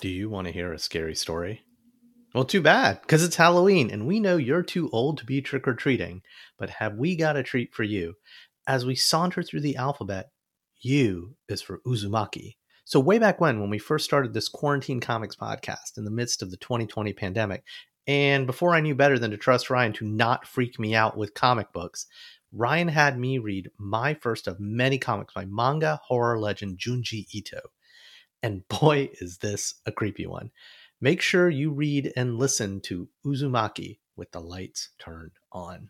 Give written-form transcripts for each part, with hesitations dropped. Do you want to hear a scary story? Well, too bad, because it's Halloween, and we know you're too old to be trick-or-treating. But have we got a treat for you? As we saunter through the alphabet, U is for Uzumaki. So way back when we first started this Quarantine Comics podcast in the midst of the 2020 pandemic, and before I knew better than to trust Ryan to not freak me out with comic books, Ryan had me read my first of many comics by manga horror legend Junji Ito. And boy, is this a creepy one. Make sure you read and listen to Uzumaki with the lights turned on.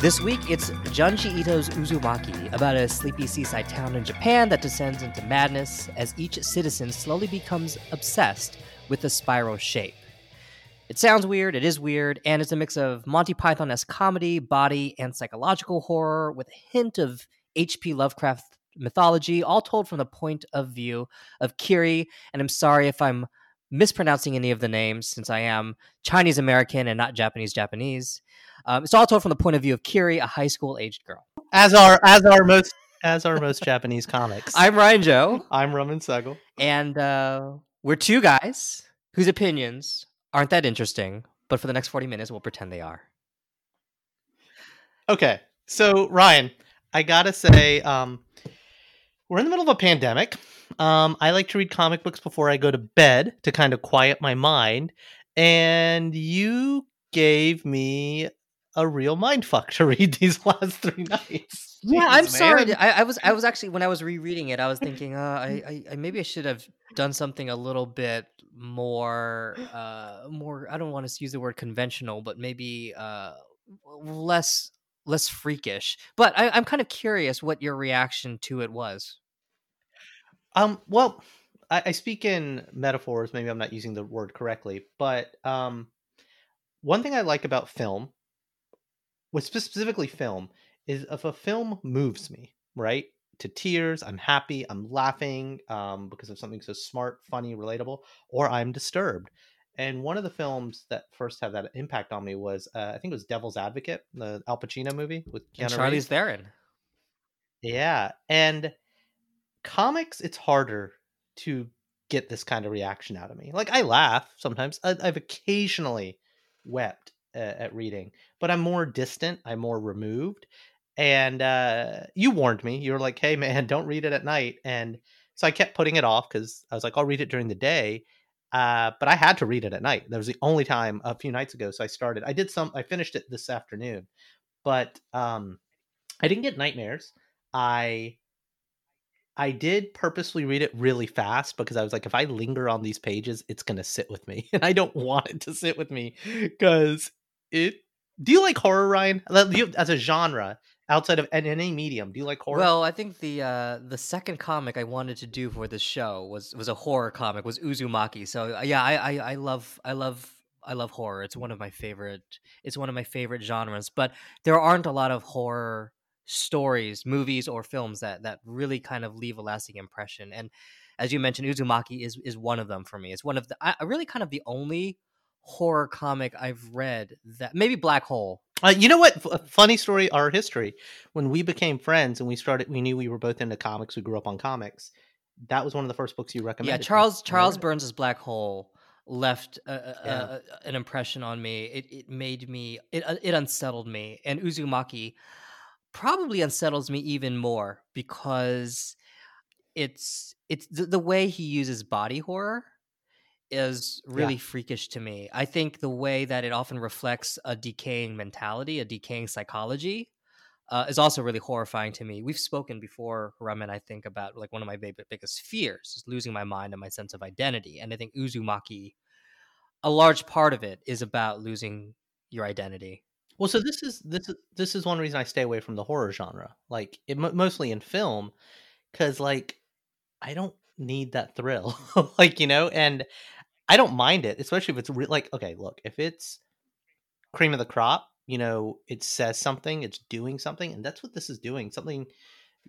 This week, it's Junji Ito's Uzumaki, about a sleepy seaside town in Japan that descends into madness as each citizen slowly becomes obsessed with the spiral shape. It sounds weird, it is weird, and it's a mix of Monty Python-esque comedy, body, and psychological horror with a hint of H.P. Lovecraft mythology, all told from the point of view of Kirie, and I'm sorry if I'm mispronouncing any of the names since I am Chinese-American and not Japanese. It's all told from the point of view of Kirie, a high school-aged girl. As are most Japanese comics. I'm Ryan Joe. I'm Roman Segal. And we're two guys whose opinions aren't that interesting, but for the next 40 minutes, we'll pretend they are. Okay, so Ryan, I gotta say, we're in the middle of a pandemic. I like to read comic books before I go to bed to kind of quiet my mind, and you gave me a real mindfuck to read these last three nights. Yeah, jeez, I'm man. Sorry. I was actually, when I was rereading it, I was thinking, maybe I should have done something a little bit more. I don't want to use the word conventional, but maybe less freakish. But I'm kind of curious what your reaction to it was. Well, I speak in metaphors. Maybe I'm not using the word correctly, but one thing I like about film, with specifically film, is if a film moves me, right, to tears, I'm happy, I'm laughing because of something so smart, funny, relatable, or I'm disturbed. And one of the films that first had that impact on me was, I think it was Devil's Advocate, the Al Pacino movie with Keanu Reeves. Charlize Theron. Yeah, and comics, it's harder to get this kind of reaction out of me. Like, I laugh sometimes. I've occasionally wept at reading, but I'm more distant, I'm more removed. And you warned me. You were like, hey man, don't read it at night. And so I kept putting it off because I was like, I'll read it during the day, but I had to read it at night. That was the only time a few nights ago. So I finished it this afternoon, but I didn't get nightmares. I did purposely read it really fast because I was like, if I linger on these pages, it's going to sit with me. And I don't want it to sit with me because it... Do you like horror, Ryan? As a genre, outside of any medium, do you like horror? Well, I think the second comic I wanted to do for this show was a horror comic, was Uzumaki. So yeah, I love horror. It's one of my favorite genres, but there aren't a lot of horror stories, movies, or films that really kind of leave a lasting impression. And as you mentioned, Uzumaki is one of them for me. It's one of the really kind of the only horror comic I've read that, maybe Black Hole. You know what? Funny story, our history. When we became friends and we knew we were both into comics. We grew up on comics. That was one of the first books you recommended. Yeah, Charles Burns' Black Hole left an impression on me. It made me. It unsettled me, and Uzumaki probably unsettles me even more because it's the way he uses body horror is really freakish to me. I think the way that it often reflects a decaying mentality, a decaying psychology, is also really horrifying to me. We've spoken before, Raman, I think, about like one of my biggest fears is losing my mind and my sense of identity. And I think Uzumaki, a large part of it is about losing your identity. Well, so this is one reason I stay away from the horror genre, like mostly in film, because like I don't need that thrill, like, you know, and I don't mind it, especially if it's like, okay, look, if it's cream of the crop, you know, it says something, it's doing something, and that's what this is doing. Something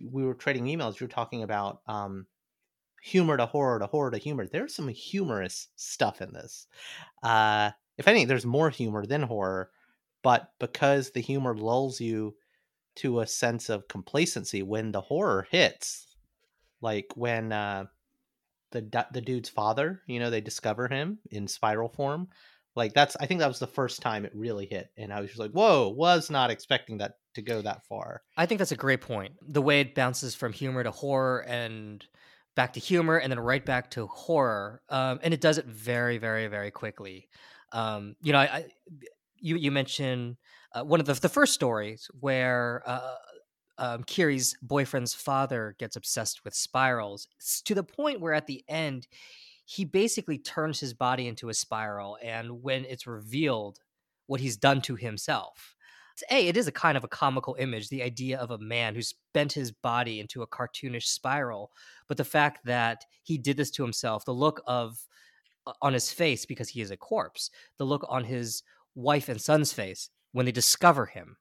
we were trading emails. You were talking about humor to horror to horror to humor. There's some humorous stuff in this. if anything, there's more humor than horror, but because the humor lulls you to a sense of complacency, when the horror hits, like when the dude's father, you know, they discover him in spiral form, like I think that was the first time it really hit, and I was just like, whoa, was not expecting that to go that far. I think that's a great point, the way it bounces from humor to horror and back to humor and then right back to horror, and it does it very, very, very quickly. You know, you mentioned one of the first stories where Kirie's boyfriend's father gets obsessed with spirals, to the point where at the end he basically turns his body into a spiral, and when it's revealed what he's done to himself, it is a kind of a comical image, the idea of a man who's bent his body into a cartoonish spiral. But the fact that he did this to himself, the look on his face, because he is a corpse, the look on his wife and son's face when they discover him,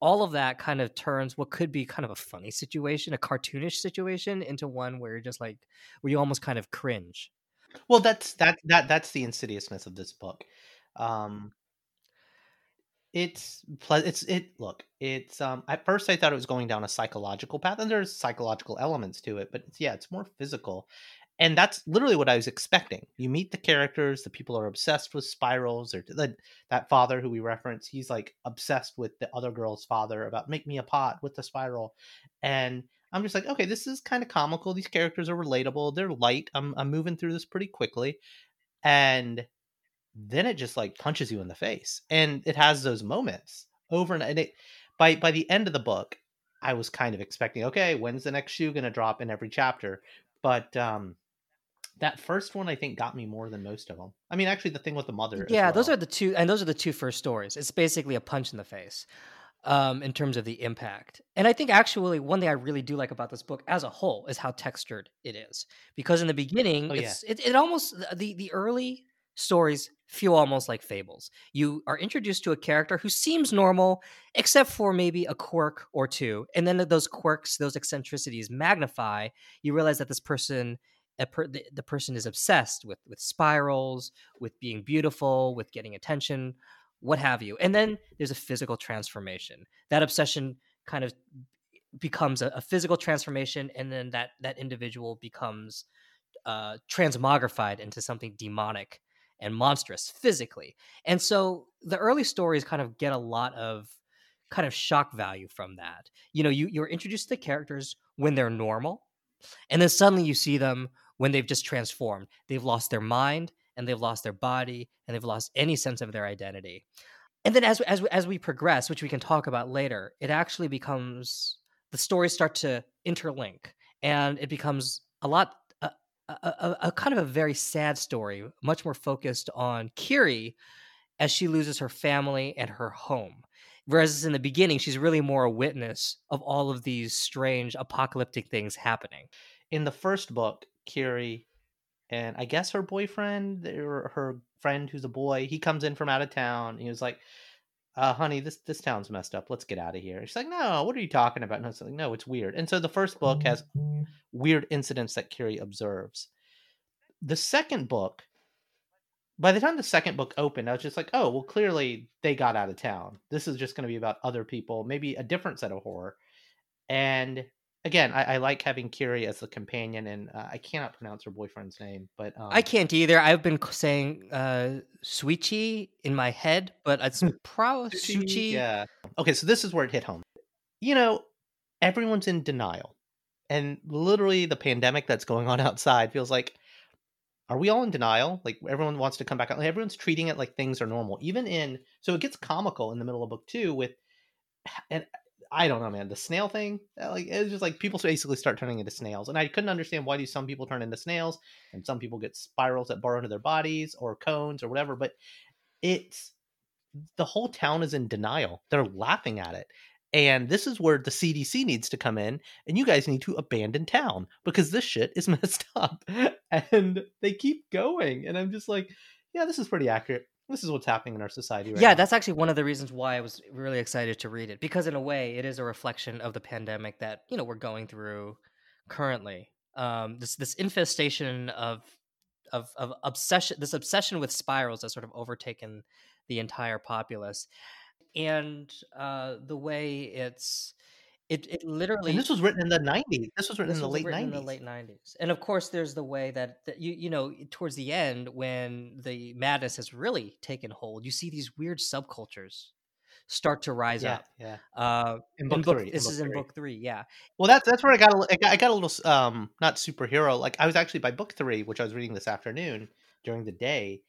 all of that kind of turns what could be kind of a funny situation, a cartoonish situation, into one where you're just like, where you almost kind of cringe. Well, that's the insidiousness of this book. At first I thought it was going down a psychological path, and there's psychological elements to it, but it's more physical. And that's literally what I was expecting. You meet the characters, the people are obsessed with spirals, or that father who we reference, he's like obsessed with the other girl's father about make me a pot with the spiral. And I'm just like, okay, this is kind of comical. These characters are relatable. They're light. I'm moving through this pretty quickly. And then it just like punches you in the face, and it has those moments over and by the end of the book, I was kind of expecting, okay, when's the next shoe going to drop in every chapter? But, that first one, I think, got me more than most of them. I mean, actually, the thing with the mother. Yeah, well. Those are the two first stories. It's basically a punch in the face in terms of the impact. And I think, actually, one thing I really do like about this book as a whole is how textured it is. Because in the beginning, it almost, the early stories feel almost like fables. You are introduced to a character who seems normal, except for maybe a quirk or two. And then those quirks, those eccentricities magnify. You realize that this person... the person is obsessed with spirals, with being beautiful, with getting attention, what have you. And then there's a physical transformation. That obsession kind of becomes a physical transformation, and then that individual becomes transmogrified into something demonic and monstrous physically. And so the early stories kind of get a lot of kind of shock value from that. You know, you're introduced to the characters when they're normal, and then suddenly you see them when they've just transformed. They've lost their mind, and they've lost their body, and they've lost any sense of their identity. And then as we progress, which we can talk about later, it actually becomes, the stories start to interlink, and it becomes a kind of a very sad story, much more focused on Kirie as she loses her family and her home. Whereas in the beginning, she's really more a witness of all of these strange apocalyptic things happening. In the first book, Kirie and I guess her boyfriend, or her friend who's a boy, he comes in from out of town. And he was like, honey, this town's messed up. Let's get out of here. And she's like, no, what are you talking about? And I was like, no, it's weird. And so the first book has weird incidents that Kirie observes. The second book... By the time the second book opened, I was just like, oh, well, clearly they got out of town. This is just going to be about other people, maybe a different set of horror. And again, I like having Kirie as the companion, and I cannot pronounce her boyfriend's name. But I can't either. I've been saying Shuichi in my head, but it's probably Shuichi. Yeah. Okay, so this is where it hit home. You know, everyone's in denial. And literally the pandemic that's going on outside feels like, are we all in denial? Like everyone wants to come back out. Like, everyone's treating it like things are normal, so it gets comical in the middle of book two with, and I don't know, man, the snail thing, like it's just like people basically start turning into snails. And I couldn't understand why do some people turn into snails and some people get spirals that burrow into their bodies or cones or whatever, but it's the whole town is in denial. They're laughing at it. And this is where the CDC needs to come in, and you guys need to abandon town because this shit is messed up. And they keep going. And I'm just like, yeah, this is pretty accurate. This is what's happening in our society right now. Yeah, that's actually one of the reasons why I was really excited to read it, because in a way it is a reflection of the pandemic that, you know, we're going through currently. This infestation of of obsession, this obsession with spirals that's sort of overtaken the entire populace, and the way it literally. And this was written in the 90s. This was written in the late 90s. And of course, there's the way that you know, towards the end, when the madness has really taken hold, you see these weird subcultures start to rise up. Yeah. In book three. This is in book three. Yeah. Well, that's where I got a little not superhero. Like, I was actually by book three, which I was reading this afternoon during the day.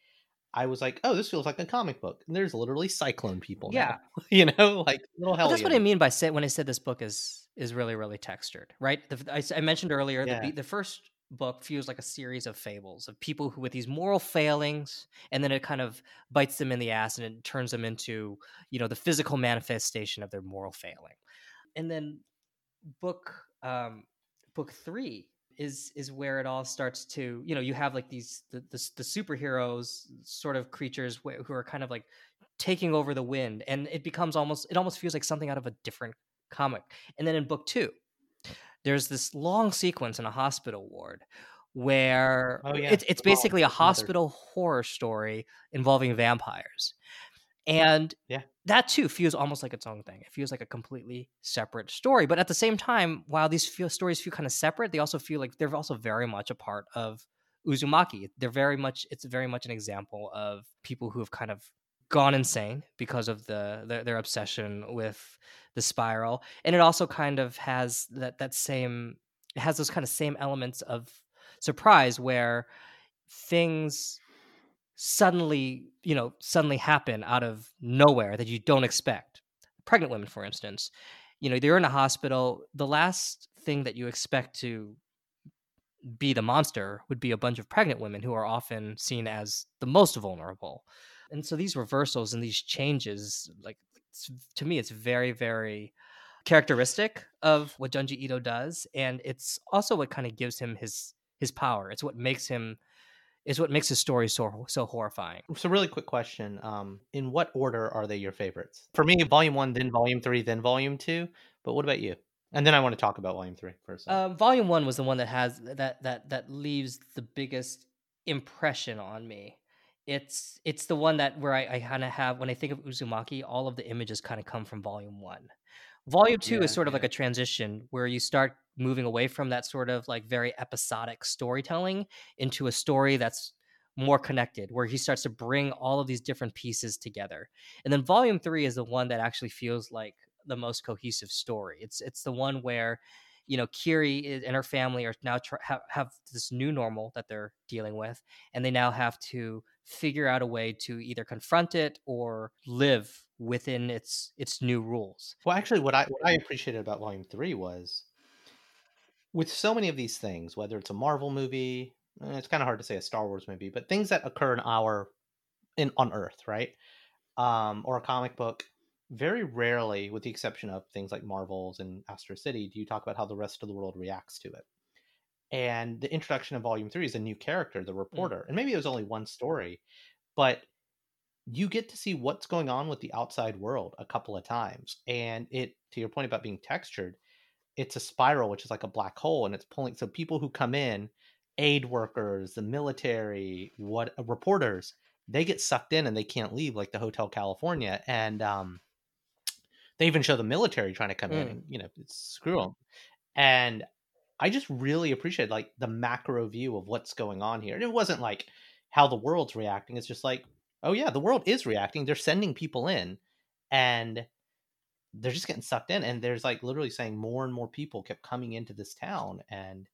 I was like, oh, this feels like a comic book. And there's literally cyclone people. Yeah. Now. You know, like little hell. Well, that's what I mean by when I said this book is really, really textured, right? I mentioned earlier the first book feels like a series of fables of people who with these moral failings, and then it kind of bites them in the ass and it turns them into, you know, the physical manifestation of their moral failing. And then book three is where it all starts to, you know, you have like these the superheroes sort of creatures who are kind of like taking over the wind, and it becomes almost feels like something out of a different comic. And then in book two, there's this long sequence in a hospital ward where it's basically a hospital horror story involving vampires. And that too feels almost like its own thing. It feels like a completely separate story. But at the same time, while these stories feel kind of separate, they also feel like they're also very much a part of Uzumaki. It's very much an example of people who have kind of gone insane because of their obsession with the spiral. And it also kind of has those kind of same elements of surprise where things suddenly happen out of nowhere that you don't expect. Pregnant women, for instance, you know, they're in a hospital. The last thing that you expect to be the monster would be a bunch of pregnant women who are often seen as the most vulnerable. And so these reversals and these changes, like, to me, it's very, very characteristic of what Junji Ito does. And it's also what kind of gives him his power. It's what makes him his story so horrifying. So really quick question. In what order are they your favorites? For me, volume 1, then volume 3, then volume 2. But what about you? And then I want to talk about volume 3 first. Volume 1 was the one that has that leaves the biggest impression on me. It's the one that where I kind of have, when I think of Uzumaki, all of the images kind of come from volume 1. Volume 2 is sort of like a transition where you start moving away from that sort of like very episodic storytelling into a story that's more connected, where he starts to bring all of these different pieces together. And then volume 3 is the one that actually feels like the most cohesive story. It's the one where, you know, Kirie and her family are now have this new normal that they're dealing with, and they now have to figure out a way to either confront it or live within its new rules. Well, actually, what I appreciated about volume 3 was, with so many of these things, whether it's a Marvel movie, it's kind of hard to say a Star Wars movie, but things that occur on Earth, right? Or a comic book, very rarely, with the exception of things like Marvel's and Astro City, do you talk about how the rest of the world reacts to it. And the introduction of volume 3 is a new character, the reporter. And maybe it was only one story, but you get to see what's going on with the outside world a couple of times. And it, to your point about being textured, it's a spiral, which is like a black hole, and it's pulling. So people who come in, aid workers, the military, reporters, they get sucked in and they can't leave, like the Hotel California. And they even show the military trying to come in and, you know, screw them. And I just really appreciate like the macro view of what's going on here. And it wasn't like how the world's reacting. It's just like, oh yeah, the world is reacting. They're sending people in and they're just getting sucked in. And there's like literally saying more and more people kept coming into this town. And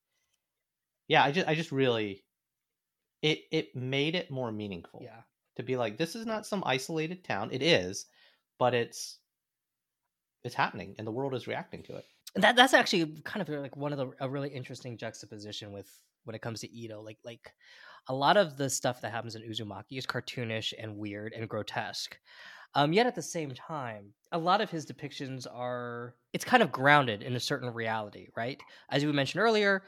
yeah, I just really, it made it more meaningful to be like, this is not some isolated town. It is, but it's happening and the world is reacting to it. That's actually kind of like a really interesting juxtaposition with when it comes to Ito. Like a lot of the stuff that happens in Uzumaki is cartoonish and weird and grotesque. Yet at the same time, a lot of his depictions it's kind of grounded in a certain reality, right? As we mentioned earlier,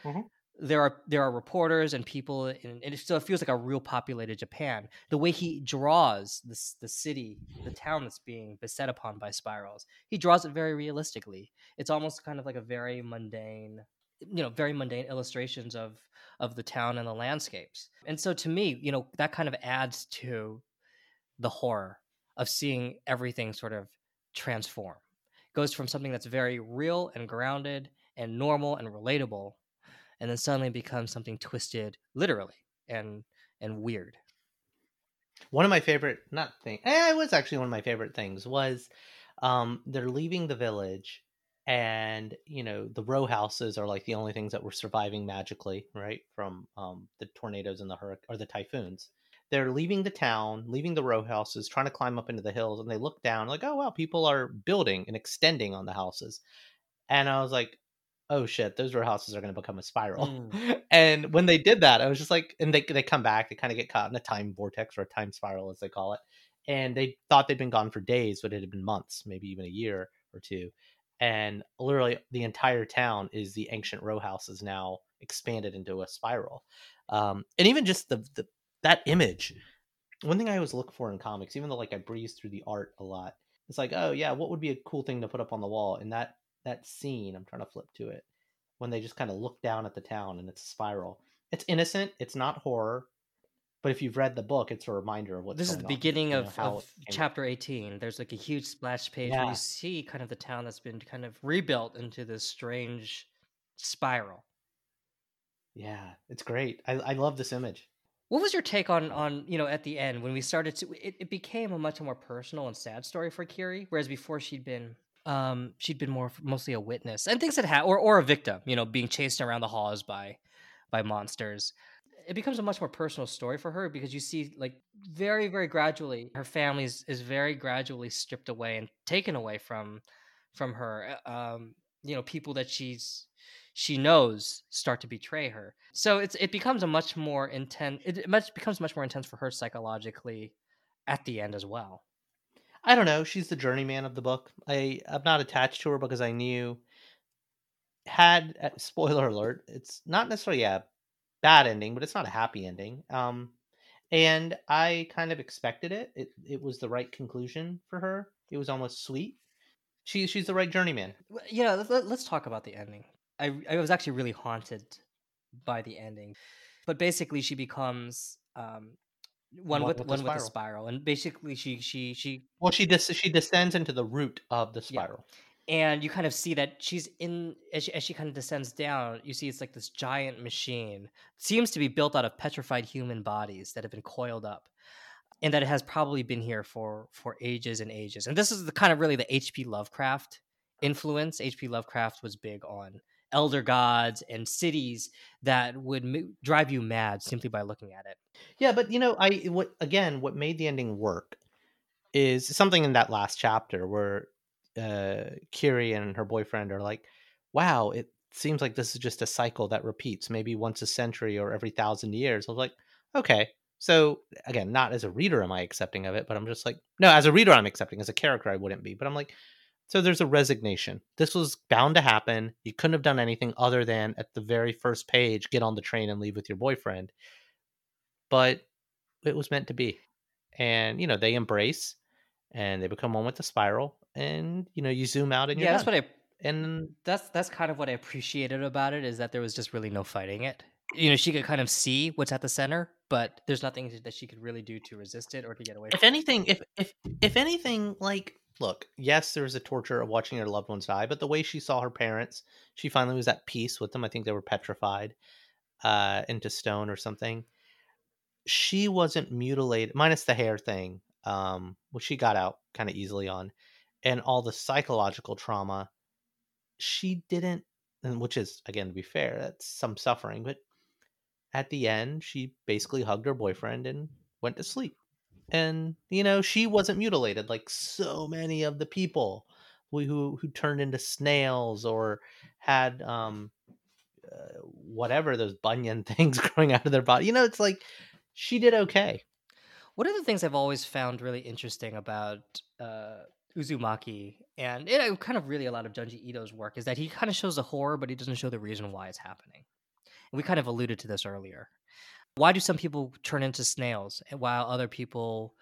there are reporters and people, and it feels like a real populated Japan. The way he draws the city, the town that's being beset upon by spirals, he draws it very realistically. It's almost kind of like a very mundane you know, very mundane illustrations of the town and the landscapes. And so to me, you know, that kind of adds to the horror of seeing everything sort of transform. It goes from something that's very real and grounded and normal and relatable, and then suddenly becomes something twisted, literally, and weird. One of my favorite, it was actually one of my favorite things was they're leaving the village, and, you know, the row houses are like the only things that were surviving magically, right, from the tornadoes and the hurricane or the typhoons. They're leaving the town, leaving the row houses, trying to climb up into the hills, and they look down like, oh, wow, people are building and extending on the houses. And I was like, oh shit, those row houses are going to become a spiral. Mm. And when they did that, I was just like, and they come back, they kind of get caught in a time vortex or a time spiral, as they call it. And they thought they'd been gone for days, but it had been months, maybe even a year or two. And literally the entire town is the ancient row houses now expanded into a spiral. And even just the that image, one thing I always look for in comics, even though like I breeze through the art a lot, it's like, oh yeah, what would be a cool thing to put up on the wall? And that scene, I'm trying to flip to it, when they just kind of look down at the town and it's a spiral. It's innocent, it's not horror, but if you've read the book, it's a reminder of what's going on. This is the beginning of chapter 18. There's like a huge splash page where you see kind of the town that's been kind of rebuilt into this strange spiral. Yeah, it's great. I love this image. What was your take on you know, at the end when we started to, it became a much more personal and sad story for Kirie, whereas before she'd been mostly a witness and things that or a victim, you know, being chased around the halls by monsters. It becomes a much more personal story for her because you see, like, very, very gradually, her family is very gradually stripped away and taken away from her. You know, people that she knows start to betray her. So it becomes a much more intense. It becomes much more intense for her psychologically at the end as well. I don't know. She's the journeyman of the book. I'm not attached to her because I knew, spoiler alert, it's not necessarily a bad ending, but it's not a happy ending. And I kind of expected it. It was the right conclusion for her. It was almost sweet. She's the right journeyman. You know, let's talk about the ending. I was actually really haunted by the ending. But basically she becomes... One with a spiral, and basically she descends into the root of the spiral, and you kind of see that she's in as she kind of descends down. You see it's like this giant machine, it seems to be built out of petrified human bodies that have been coiled up, and that it has probably been here for ages and ages. And this is the kind of really the H.P. Lovecraft influence. H.P. Lovecraft was big on elder gods and cities that would drive you mad simply by looking at it. Yeah, but you know, what made the ending work is something in that last chapter where Kirie and her boyfriend are like, wow, it seems like this is just a cycle that repeats maybe once a century or every 1,000 years. I was like, okay. So again, not as a reader am I accepting of it, but I'm just like, no, as a reader I'm accepting. As a character I wouldn't be, but I'm like, so there's a resignation. This was bound to happen. You couldn't have done anything other than at the very first page, get on the train and leave with your boyfriend. But it was meant to be. And, you know, they embrace and they become one with the spiral, and, you know, you zoom out and you're done. That's kind of what I appreciated about it, is that there was just really no fighting it. You know, she could kind of see what's at the center, but there's nothing that she could really do to resist it or to get away from it. If anything, like, look, yes, there was a torture of watching her loved ones die, but the way she saw her parents, she finally was at peace with them. I think they were petrified into stone or something. She wasn't mutilated, minus the hair thing, which she got out kind of easily on, and all the psychological trauma. She didn't, and which is, again, to be fair, that's some suffering, but at the end, she basically hugged her boyfriend and went to sleep. And, you know, she wasn't mutilated like so many of the people who turned into snails or had whatever, those bunion things growing out of their body. You know, it's like she did okay. One of the things I've always found really interesting about Uzumaki and kind of really a lot of Junji Ito's work is that he kind of shows the horror, but he doesn't show the reason why it's happening. And we kind of alluded to this earlier. Why do some people turn into snails while other people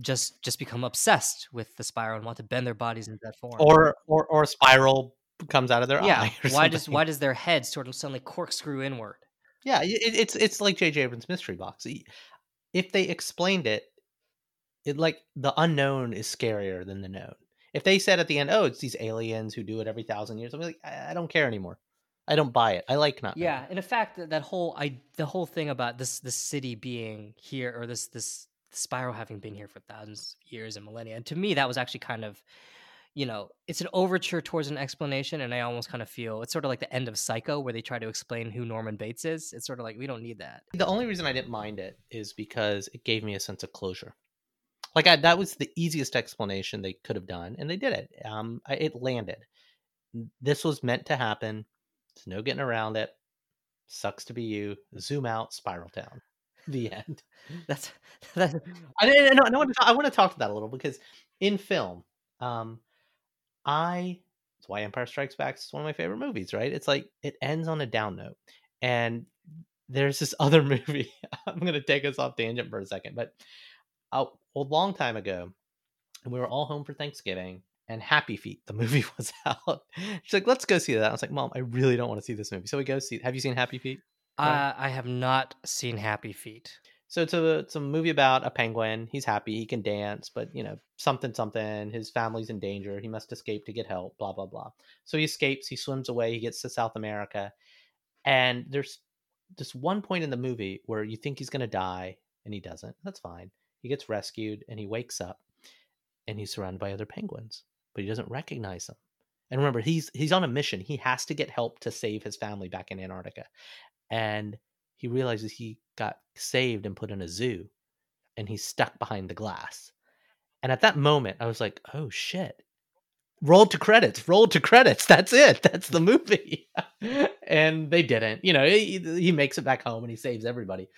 just become obsessed with the spiral and want to bend their bodies into that form? Or spiral comes out of their eye. Or why does their head sort of suddenly corkscrew inward? Yeah, it's like J.J. Abrams' mystery box. If they explained it, like the unknown is scarier than the known. If they said at the end, "Oh, it's these aliens who do it every 1,000 years," I'm like, I don't care anymore. I don't buy it. I like not. Yeah, knowing. And in fact, the whole thing about this city being here, or this spiral having been here for thousands of years and millennia, and to me, that was actually kind of, it's an overture towards an explanation, and I almost kind of feel it's sort of like the end of Psycho where they try to explain who Norman Bates is. It's sort of like, we don't need that. The only reason I didn't mind it is because it gave me a sense of closure. Like that was the easiest explanation they could have done, and they did it. It landed. This was meant to happen. There's no getting around it. Sucks to be you. Zoom out, Spiral Town. The end. That's I want to talk to that a little, because in film, it's why Empire Strikes Back is one of my favorite movies, right? It's like, it ends on a down note. And there's this other movie. I'm going to take us off tangent for a second, but a long time ago, we were all home for Thanksgiving, and Happy Feet, the movie, was out. She's like, let's go see that. I was like, Mom, I really don't want to see this movie. So we go see it. Have you seen Happy Feet? I have not seen Happy Feet. So it's a movie about a penguin. He's happy. He can dance, but something. His family's in danger. He must escape to get help, blah, blah, blah. So he escapes. He swims away. He gets to South America. And there's this one point in the movie where you think he's going to die, and he doesn't. That's fine. He gets rescued, and he wakes up, and he's surrounded by other penguins, but he doesn't recognize them. And remember, he's on a mission. He has to get help to save his family back in Antarctica. And he realizes he got saved and put in a zoo, and he's stuck behind the glass. And at that moment, I was like, oh, shit. Roll to credits. That's it. That's the movie. And they didn't. He makes it back home, and he saves everybody.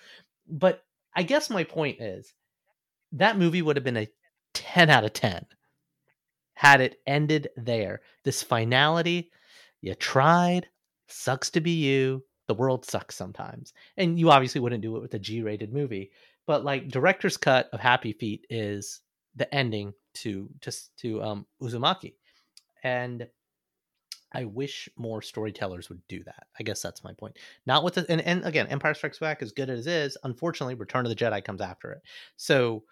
But I guess my point is that movie would have been a 10 out of 10 had it ended there. This finality, you tried, sucks to be you. The world sucks sometimes. And you obviously wouldn't do it with a G-rated movie. But like, director's cut of Happy Feet is the ending to Uzumaki. And I wish more storytellers would do that. I guess that's my point. Not with the, and again, Empire Strikes Back, as good as it is, unfortunately, Return of the Jedi comes after it. So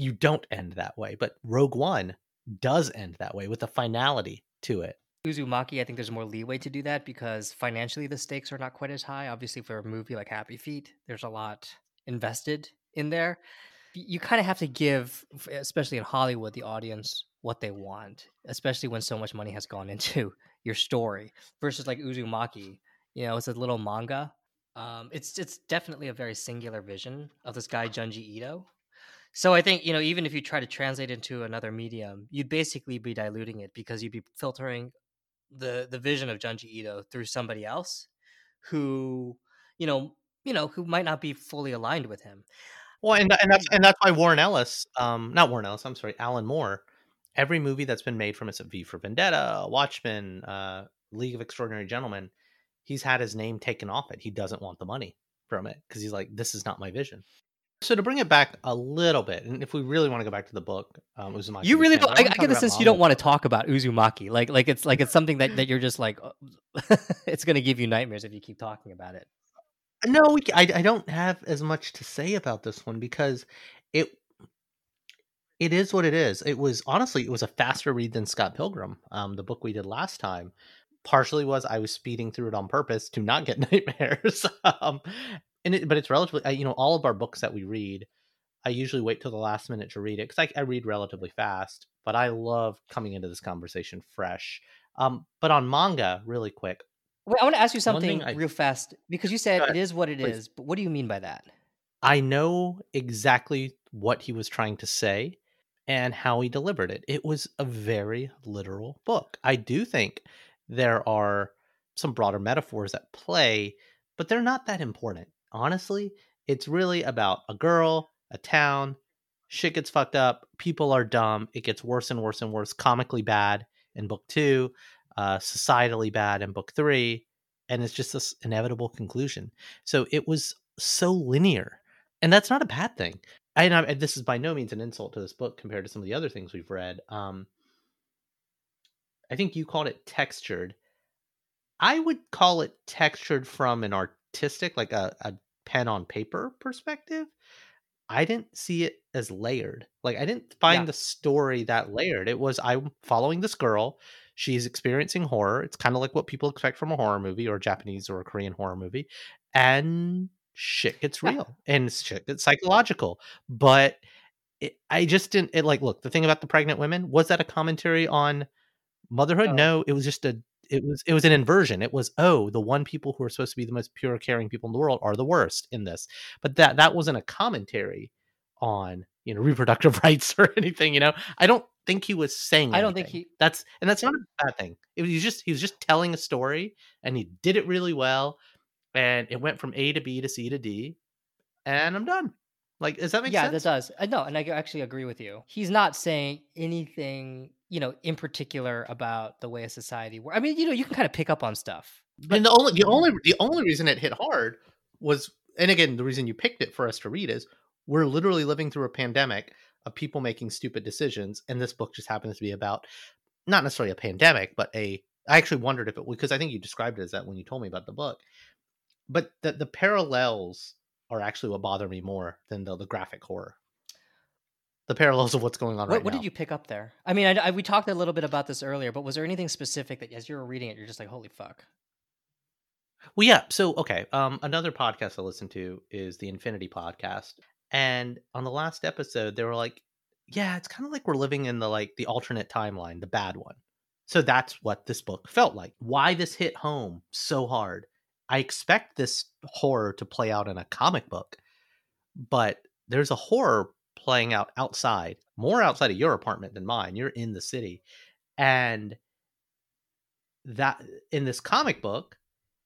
you don't end that way. But Rogue One does end that way with a finality to it. Uzumaki, I think there's more leeway to do that because financially the stakes are not quite as high. Obviously, for a movie like Happy Feet, there's a lot invested in there. You kind of have to give, especially in Hollywood, the audience what they want, especially when so much money has gone into your story. Versus like Uzumaki, it's a little manga. It's definitely a very singular vision of this guy Junji Ito. So I think, even if you try to translate into another medium, you'd basically be diluting it because you'd be filtering the vision of Junji Ito through somebody else who might not be fully aligned with him. Well, and that's why Alan Moore, every movie that's been made from us, V for Vendetta, Watchmen, League of Extraordinary Gentlemen, he's had his name taken off it. He doesn't want the money from it because he's like, this is not my vision. So to bring it back a little bit, and if we really want to go back to the book, Uzumaki. You really don't. I get the sense you don't want to talk about Uzumaki. Like it's something that you're just like, it's going to give you nightmares if you keep talking about it. No, I don't have as much to say about this one because it is what it is. It was honestly a faster read than Scott Pilgrim, the book we did last time. Partially I was speeding through it on purpose to not get nightmares. But it's relatively, all of our books that we read, I usually wait till the last minute to read it because I read relatively fast, but I love coming into this conversation fresh. But on manga, really quick. Wait, I want to ask you something real fast because you said it is what it is, but what do you mean by that? I know exactly what he was trying to say and how he delivered it. It was a very literal book. I do think there are some broader metaphors at play, but they're not that important. Honestly, it's really about a girl, a town, shit gets fucked up, people are dumb, it gets worse and worse and worse, comically bad in book 2, societally bad in book 3, and it's just this inevitable conclusion. So it was so linear, and that's not a bad thing. And this is by no means an insult to this book compared to some of the other things we've read. I think you called it textured. I would call it textured from an artistic, like a pen on paper perspective. I didn't see it as layered. Like, I didn't find the story that layered. It was, I'm following this girl. She's experiencing horror. It's kind of like what people expect from a horror movie or a Japanese or a Korean horror movie. And shit gets real and shit gets psychological. But the thing about the pregnant women, was that a commentary on motherhood? No, it was just it was an inversion. It was, the one people who are supposed to be the most pure, caring people in the world are the worst in this. But that wasn't a commentary on, reproductive rights or anything. I don't think he was saying anything. I don't think that's not a bad thing. It was just, he was just telling a story, and he did it really well. And it went from A to B to C to D, and I'm done. Like, does that make sense? Yeah, that does. No, and I actually agree with you. He's not saying anything, in particular about the way a society works. I mean, you can kind of pick up on stuff. But... And the only reason it hit hard was, and again, the reason you picked it for us to read is we're literally living through a pandemic of people making stupid decisions, and this book just happens to be about not necessarily a pandemic, but I actually wondered if it, because I think you described it as that when you told me about the book, but the parallels are actually what bother me more than the graphic horror. The parallels of what's going on right now. What did you pick up there? I mean, we talked a little bit about this earlier, but was there anything specific that as you were reading it, you're just like, holy fuck? Well, yeah. So, okay. Another podcast I listen to is the Infinity Podcast. And on the last episode, they were like, yeah, it's kind of like we're living in the alternate timeline, the bad one. So that's what this book felt like. Why this hit home so hard? I expect this horror to play out in a comic book, but there's a horror playing out outside, more outside of your apartment than mine. You're in the city. And that in this comic book,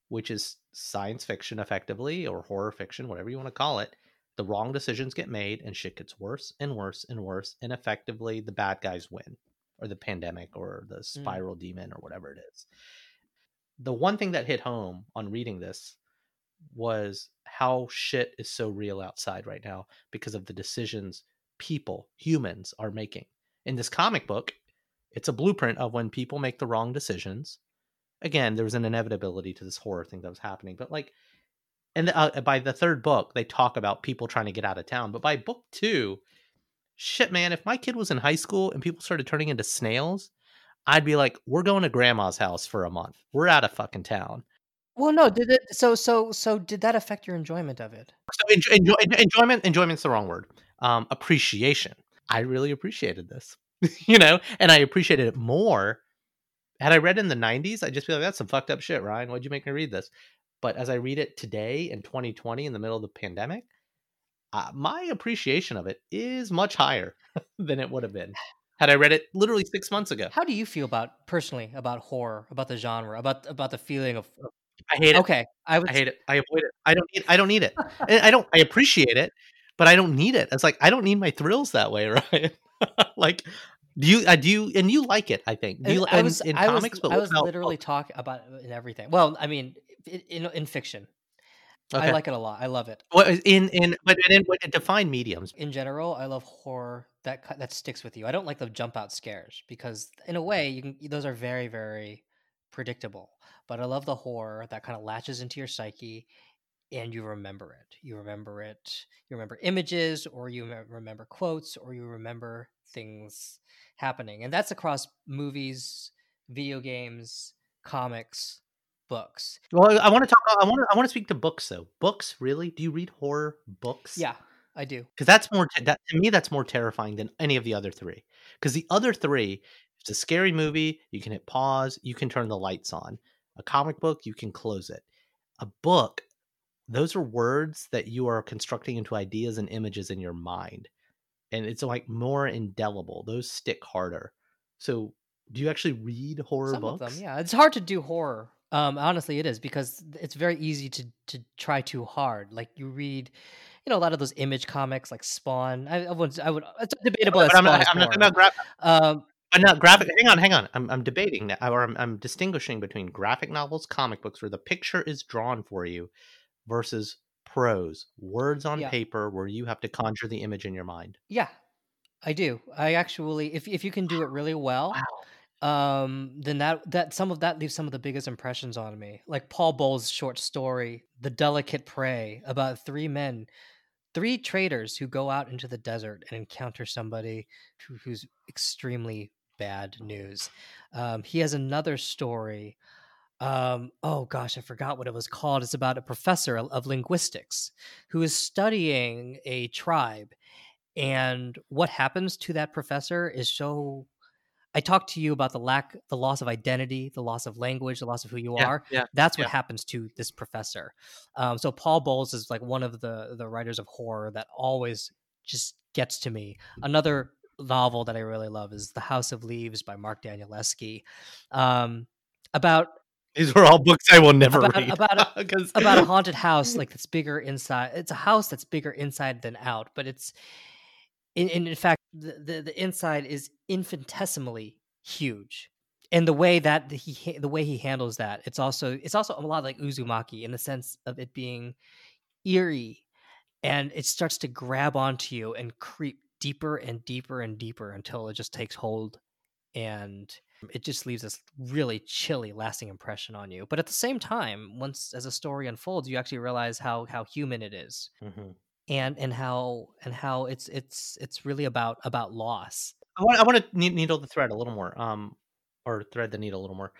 which is science fiction effectively, or horror fiction, whatever you want to call it, the wrong decisions get made and shit gets worse and worse and worse. And effectively the bad guys win, or the pandemic or the spiral demon or whatever it is. The one thing that hit home on reading this was how shit is so real outside right now because of the decisions humans are making. In this comic book, it's a blueprint of when people make the wrong decisions. Again, there was an inevitability to this horror thing that was happening, but by the third book, they talk about people trying to get out of town. But by book 2, shit, man, if my kid was in high school and people started turning into snails, I'd be like, we're going to grandma's house for a month. We're out of fucking town. Well, no, did it? So did that affect your enjoyment of it? So enjoyment's the wrong word. Appreciation. I really appreciated this, and I appreciated it more. Had I read in the 90s, I'd just be like, that's some fucked up shit, Ryan. Why'd you make me read this? But as I read it today in 2020, in the middle of the pandemic, my appreciation of it is much higher than it would have been had I read it literally 6 months ago. How do you feel personally about horror, about the genre, about the feeling of? I hate it. Okay, I hate it. I avoid it. I don't need it. I appreciate it, but I don't need it. It's like I don't need my thrills that way, right? Like, do you? And you like it, I think. I was literally talking about it in everything. Well, I mean, in fiction. Okay. I like it a lot. I love it. Well, but in defined mediums. In general, I love horror that sticks with you. I don't like the jump out scares because in a way those are very, very predictable. But I love the horror that kind of latches into your psyche and you remember it. You remember images, or you remember quotes, or you remember things happening. And that's across movies, video games, comics, books. Well, I want to speak to books though. Books, really? Do you read horror books? Yeah, I do. Because that's more terrifying than any of the other three. Because the other three, it's a scary movie. You can hit pause. You can turn the lights on. A comic book, you can close it. A book, those are words that you are constructing into ideas and images in your mind, and it's like more indelible. Those stick harder. So, do you actually read horror books? Some of them, yeah. It's hard to do horror. Honestly, it is, because it's very easy to try too hard. Like, you read, a lot of those image comics like Spawn. I would. It's debatable. But I'm not graphic. Hang on. I'm debating now, or I'm distinguishing between graphic novels, comic books, where the picture is drawn for you, versus prose, words on paper, where you have to conjure the image in your mind. Yeah, I do. I actually, if you can do it really well. Wow. then that some of that leaves some of the biggest impressions on me. Like Paul Bowles' short story, The Delicate Prey, about three traders who go out into the desert and encounter somebody who's extremely bad news. He has another story. Oh gosh, I forgot what it was called. It's about a professor of linguistics who is studying a tribe. And what happens to that professor is so... I talked to you about the loss of identity, the loss of language, the loss of who you are. Yeah, that's what happens to this professor. So Paul Bowles is like one of the writers of horror that always just gets to me. Another novel that I really love is The House of Leaves by Mark Danielewski. About these are all books I will never read. About a haunted house like that's bigger inside. It's a house that's bigger inside than out, but it's in fact. The inside is infinitesimally huge, and the way that he handles that, it's also a lot like Uzumaki in the sense of it being eerie, and it starts to grab onto you and creep deeper and deeper and deeper until it just takes hold, and it just leaves this really chilly, lasting impression on you. But at the same time, once as a story unfolds, you actually realize how human it is. Mm-hmm. And how it's really about loss. I want to needle the thread a little more, or thread the needle a little more.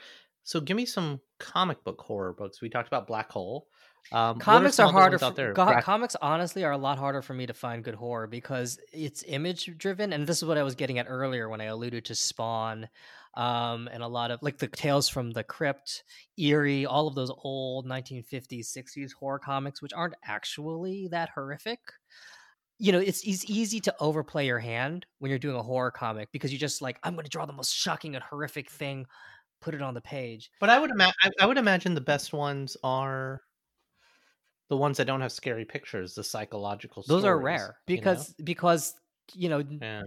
So give me some comic book horror books. We talked about Black Hole. Comics are harder out there. Comics honestly are a lot harder for me to find good horror because it's image driven, and this is what I was getting at earlier when I alluded to Spawn, and a lot of like the Tales from the Crypt, Eerie, all of those old 1950s, 60s horror comics, which aren't actually that horrific. You know, it's easy to overplay your hand when you're doing a horror comic because you just like, I'm going to draw the most shocking and horrific thing, put it on the page. But I would imagine the best ones are the ones that don't have scary pictures, the psychological stories. Those are rare because yeah.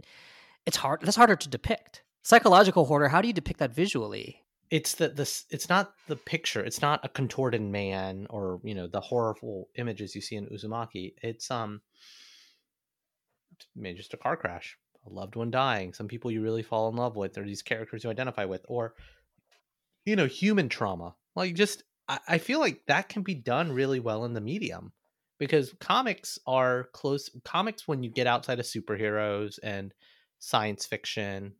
It's hard. That's harder to depict. Psychological horror, how do you depict that visually? It's it's not the picture. It's not a contorted man or, you know, the horrible images you see in Uzumaki. It's maybe just a car crash, a loved one dying, some people you really fall in love with, or these characters you identify with, or, you know, human trauma. Like just I feel like that can be done really well in the medium because comics are close. Comics, when you get outside of superheroes and science fiction,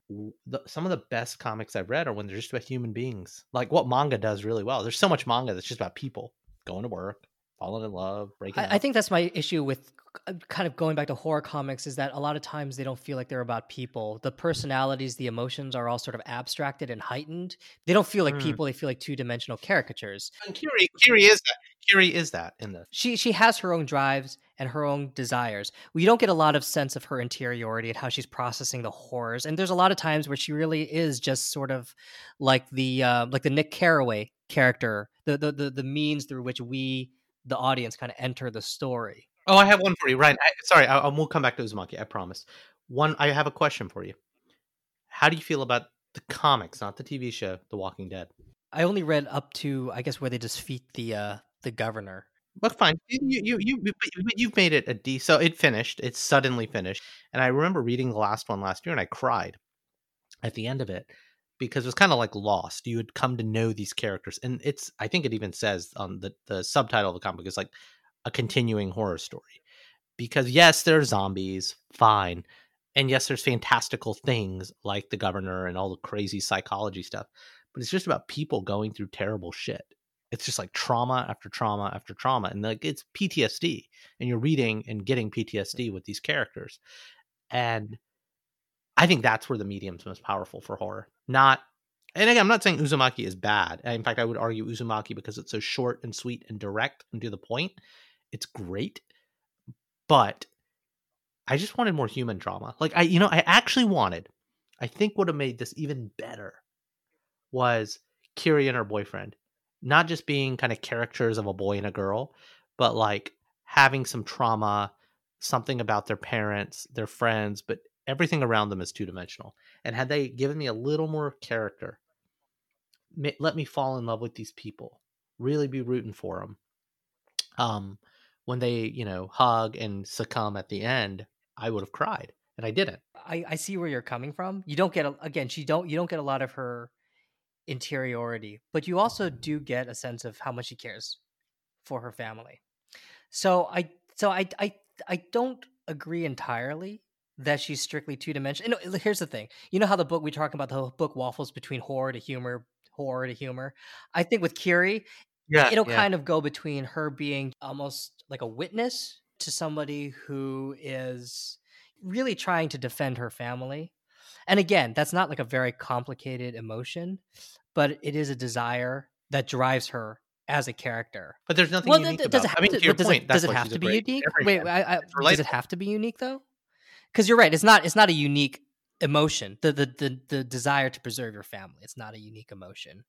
some of the best comics I've read are when they're just about human beings. Like what manga does really well. There's so much manga that's just about people going to work, falling in love, breaking up. I think that's my issue with kind of going back to horror comics is that a lot of times they don't feel like they're about people. The personalities, the emotions are all sort of abstracted and heightened. They don't feel like people. They feel like two-dimensional caricatures. And Kirie is that. Kirie is that in the... She has her own drives and her own desires. We don't get a lot of sense of her interiority and how she's processing the horrors. And there's a lot of times where she really is just sort of like the Nick Carraway character, the means through which we, the audience, kind of enter the story. Oh, I have one for you, Ryan. We'll come back to Uzumaki, I promise. I have a question for you. How do you feel about the comics, not the TV show, The Walking Dead? I only read up to, I guess, where they defeat the governor. But fine, you've made it so it finished. It's suddenly finished, and I remember reading the last one last year, and I cried at the end of it because it was kind of like Lost. You had come to know these characters, and it's. I think it even says on the subtitle of the comic is like a continuing horror story, because yes, there are zombies, fine, and yes, there's fantastical things like the governor and all the crazy psychology stuff, but it's just about people going through terrible shit. It's just like trauma after trauma after trauma. And like it's PTSD. And you're reading and getting PTSD with these characters. And I think that's where the medium's most powerful for horror. And again, I'm not saying Uzumaki is bad. In fact, I would argue Uzumaki, because it's so short and sweet and direct and to the point, it's great. But I just wanted more human drama. Like I think would have made this even better was Kirie and her boyfriend. Not just being kind of caricatures of a boy and a girl, but like having some trauma, something about their parents, their friends, but everything around them is two-dimensional. And had they given me a little more character, let me fall in love with these people, really be rooting for them. When they, you know, hug and succumb at the end, I would have cried, and I didn't. I see where you're coming from. You don't get you don't get a lot of her interiority, but you also do get a sense of how much she cares for her family. So I don't agree entirely that she's strictly two-dimensional. And here's the thing. You know how the book, we talk about the whole book waffles between horror to humor. I think with Kirie, it'll kind of go between her being almost like a witness to somebody who is really trying to defend her family. And again, that's not like a very complicated emotion, but it is a desire that drives her as a character. But there's nothing unique about it. I mean, to your point, does it have to be unique? Wait, does it have to be unique though? Because you're right, it's not a unique emotion. The desire to preserve your family, it's not a unique emotion.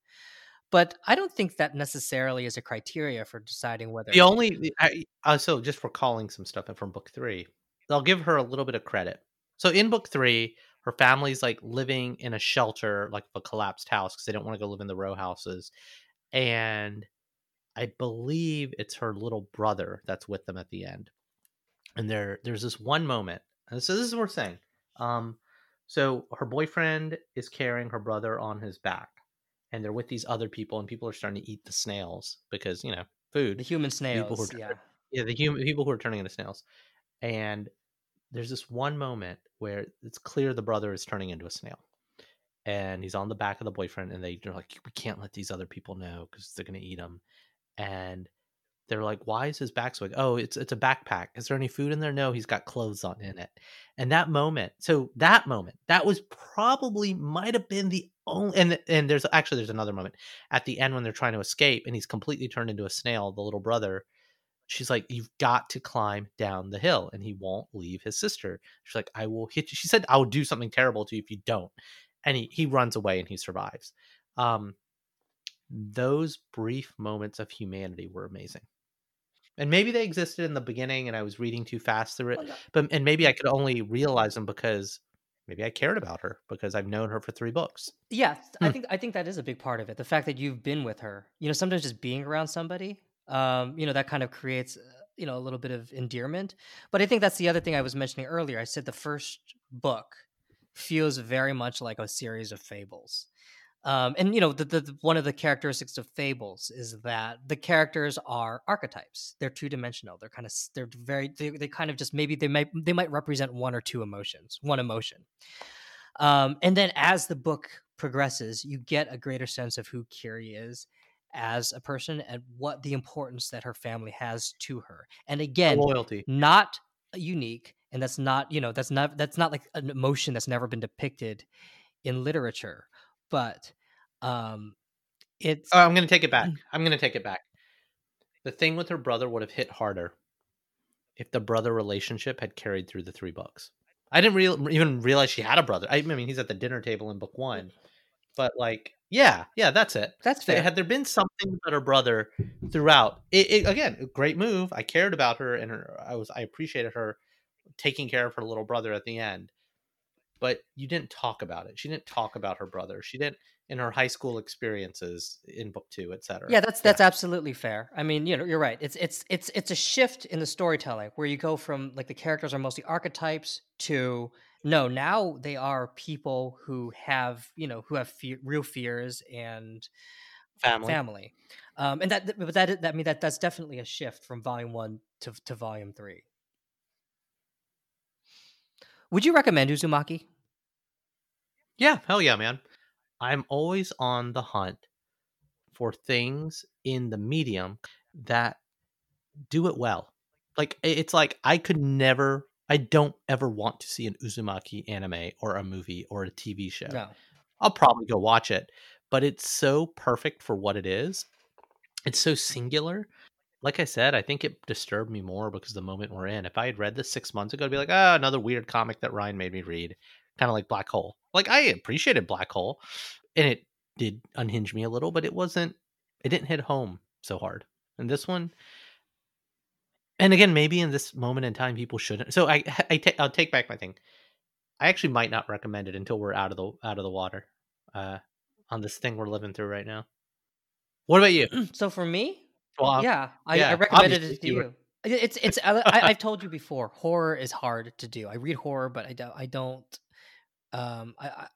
But I don't think that necessarily is a criteria for deciding whether... So just recalling some stuff from book three, I'll give her a little bit of credit. So in book three, her family's like living in a shelter, like a collapsed house, because they don't want to go live in the row houses. And I believe it's her little brother that's with them at the end. And there's this one moment. And so this is what we're saying. So her boyfriend is carrying her brother on his back. And they're with these other people, and people are starting to eat the snails because, you know, food. The human snails, people who are turning into snails. And there's this one moment where it's clear the brother is turning into a snail. And he's on the back of the boyfriend, and they're like, we can't let these other people know because they're going to eat him. And they're like, why is his back so big? Oh, it's a backpack. Is there any food in there? No, he's got clothes on in it. And that moment, that was probably, might have been the only, and there's another moment at the end when they're trying to escape and he's completely turned into a snail, the little brother. She's like, you've got to climb down the hill, and he won't leave his sister. She's like, I will hit you. She said, I'll do something terrible to you if you don't. And he runs away and he survives. Those brief moments of humanity were amazing. And maybe they existed in the beginning and I was reading too fast through it, and maybe I could only realize them because maybe I cared about her because I've known her for three books. Yeah. I think that is a big part of it. The fact that you've been with her, you know, sometimes just being around somebody, you know, that kind of creates, you know, a little bit of endearment. But I think that's the other thing I was mentioning earlier. I said the first book feels very much like a series of fables. And, you know, the one of the characteristics of fables is that the characters are archetypes. They're two-dimensional. They might represent one or two emotions, one emotion. And then as the book progresses, you get a greater sense of who Kirie is as a person and what the importance that her family has to her. And again, loyalty, not unique. And that's not like an emotion that's never been depicted in literature. But it's... Oh, I'm going to take it back. The thing with her brother would have hit harder if the brother relationship had carried through the three books. I didn't even realize she had a brother. I mean, he's at the dinner table in book one. But like, yeah, that's it. That's fair. Had there been something about her brother throughout, again, great move. I cared about her and I appreciated her taking care of her little brother at the end. But you didn't talk about it. She didn't talk about her brother. She didn't in her high school experiences in book two, et cetera. Yeah, that's absolutely fair. I mean, you know, you're right. It's a shift in the storytelling where you go from like the characters are mostly archetypes to no, now they are people who have, you know, real fears and family. That's definitely a shift from volume one to volume three. Would you recommend Uzumaki? Yeah, hell yeah, man. I'm always on the hunt for things in the medium that do it well. Like, it's like I don't ever want to see an Uzumaki anime or a movie or a TV show. No. I'll probably go watch it, but it's so perfect for what it is. It's so singular. Like I said, I think it disturbed me more because the moment we're in, if I had read this 6 months ago, I'd be like, oh, another weird comic that Ryan made me read. Kind of like Black Hole. Like, I appreciated Black Hole, and it did unhinge me a little, but it didn't hit home so hard. And this one, and again, maybe in this moment in time, people shouldn't. So I'll take back my thing. I actually might not recommend it until we're out of the water on this thing we're living through right now. What about you? So for me? Well, I recommended it to you. I've told you before, horror is hard to do. I read horror, but I don't I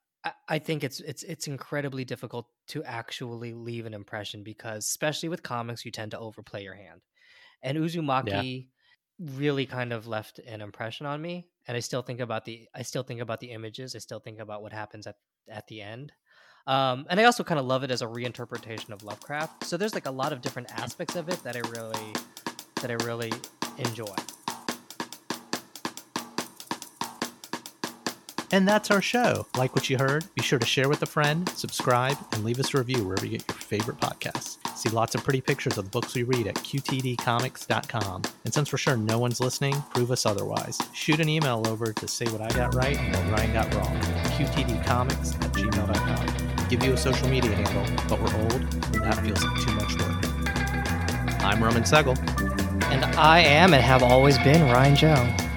think it's incredibly difficult to actually leave an impression, because especially with comics, you tend to overplay your hand. And Uzumaki really kind of left an impression on me. And I still think about the images. I still think about what happens at the end. And I also kind of love it as a reinterpretation of Lovecraft. So there's like a lot of different aspects of it that I really enjoy. And that's our show. Like what you heard? Be sure to share with a friend, subscribe, and leave us a review wherever you get your favorite podcasts. See lots of pretty pictures of the books we read at qtdcomics.com. And since we're sure no one's listening, prove us otherwise. Shoot an email over to say what I got right and what Ryan got wrong. qtdcomics@gmail.com. Give you a social media handle, but we're old and that feels like too much work. I'm Roman Segel. And I am and have always been Ryan Joe.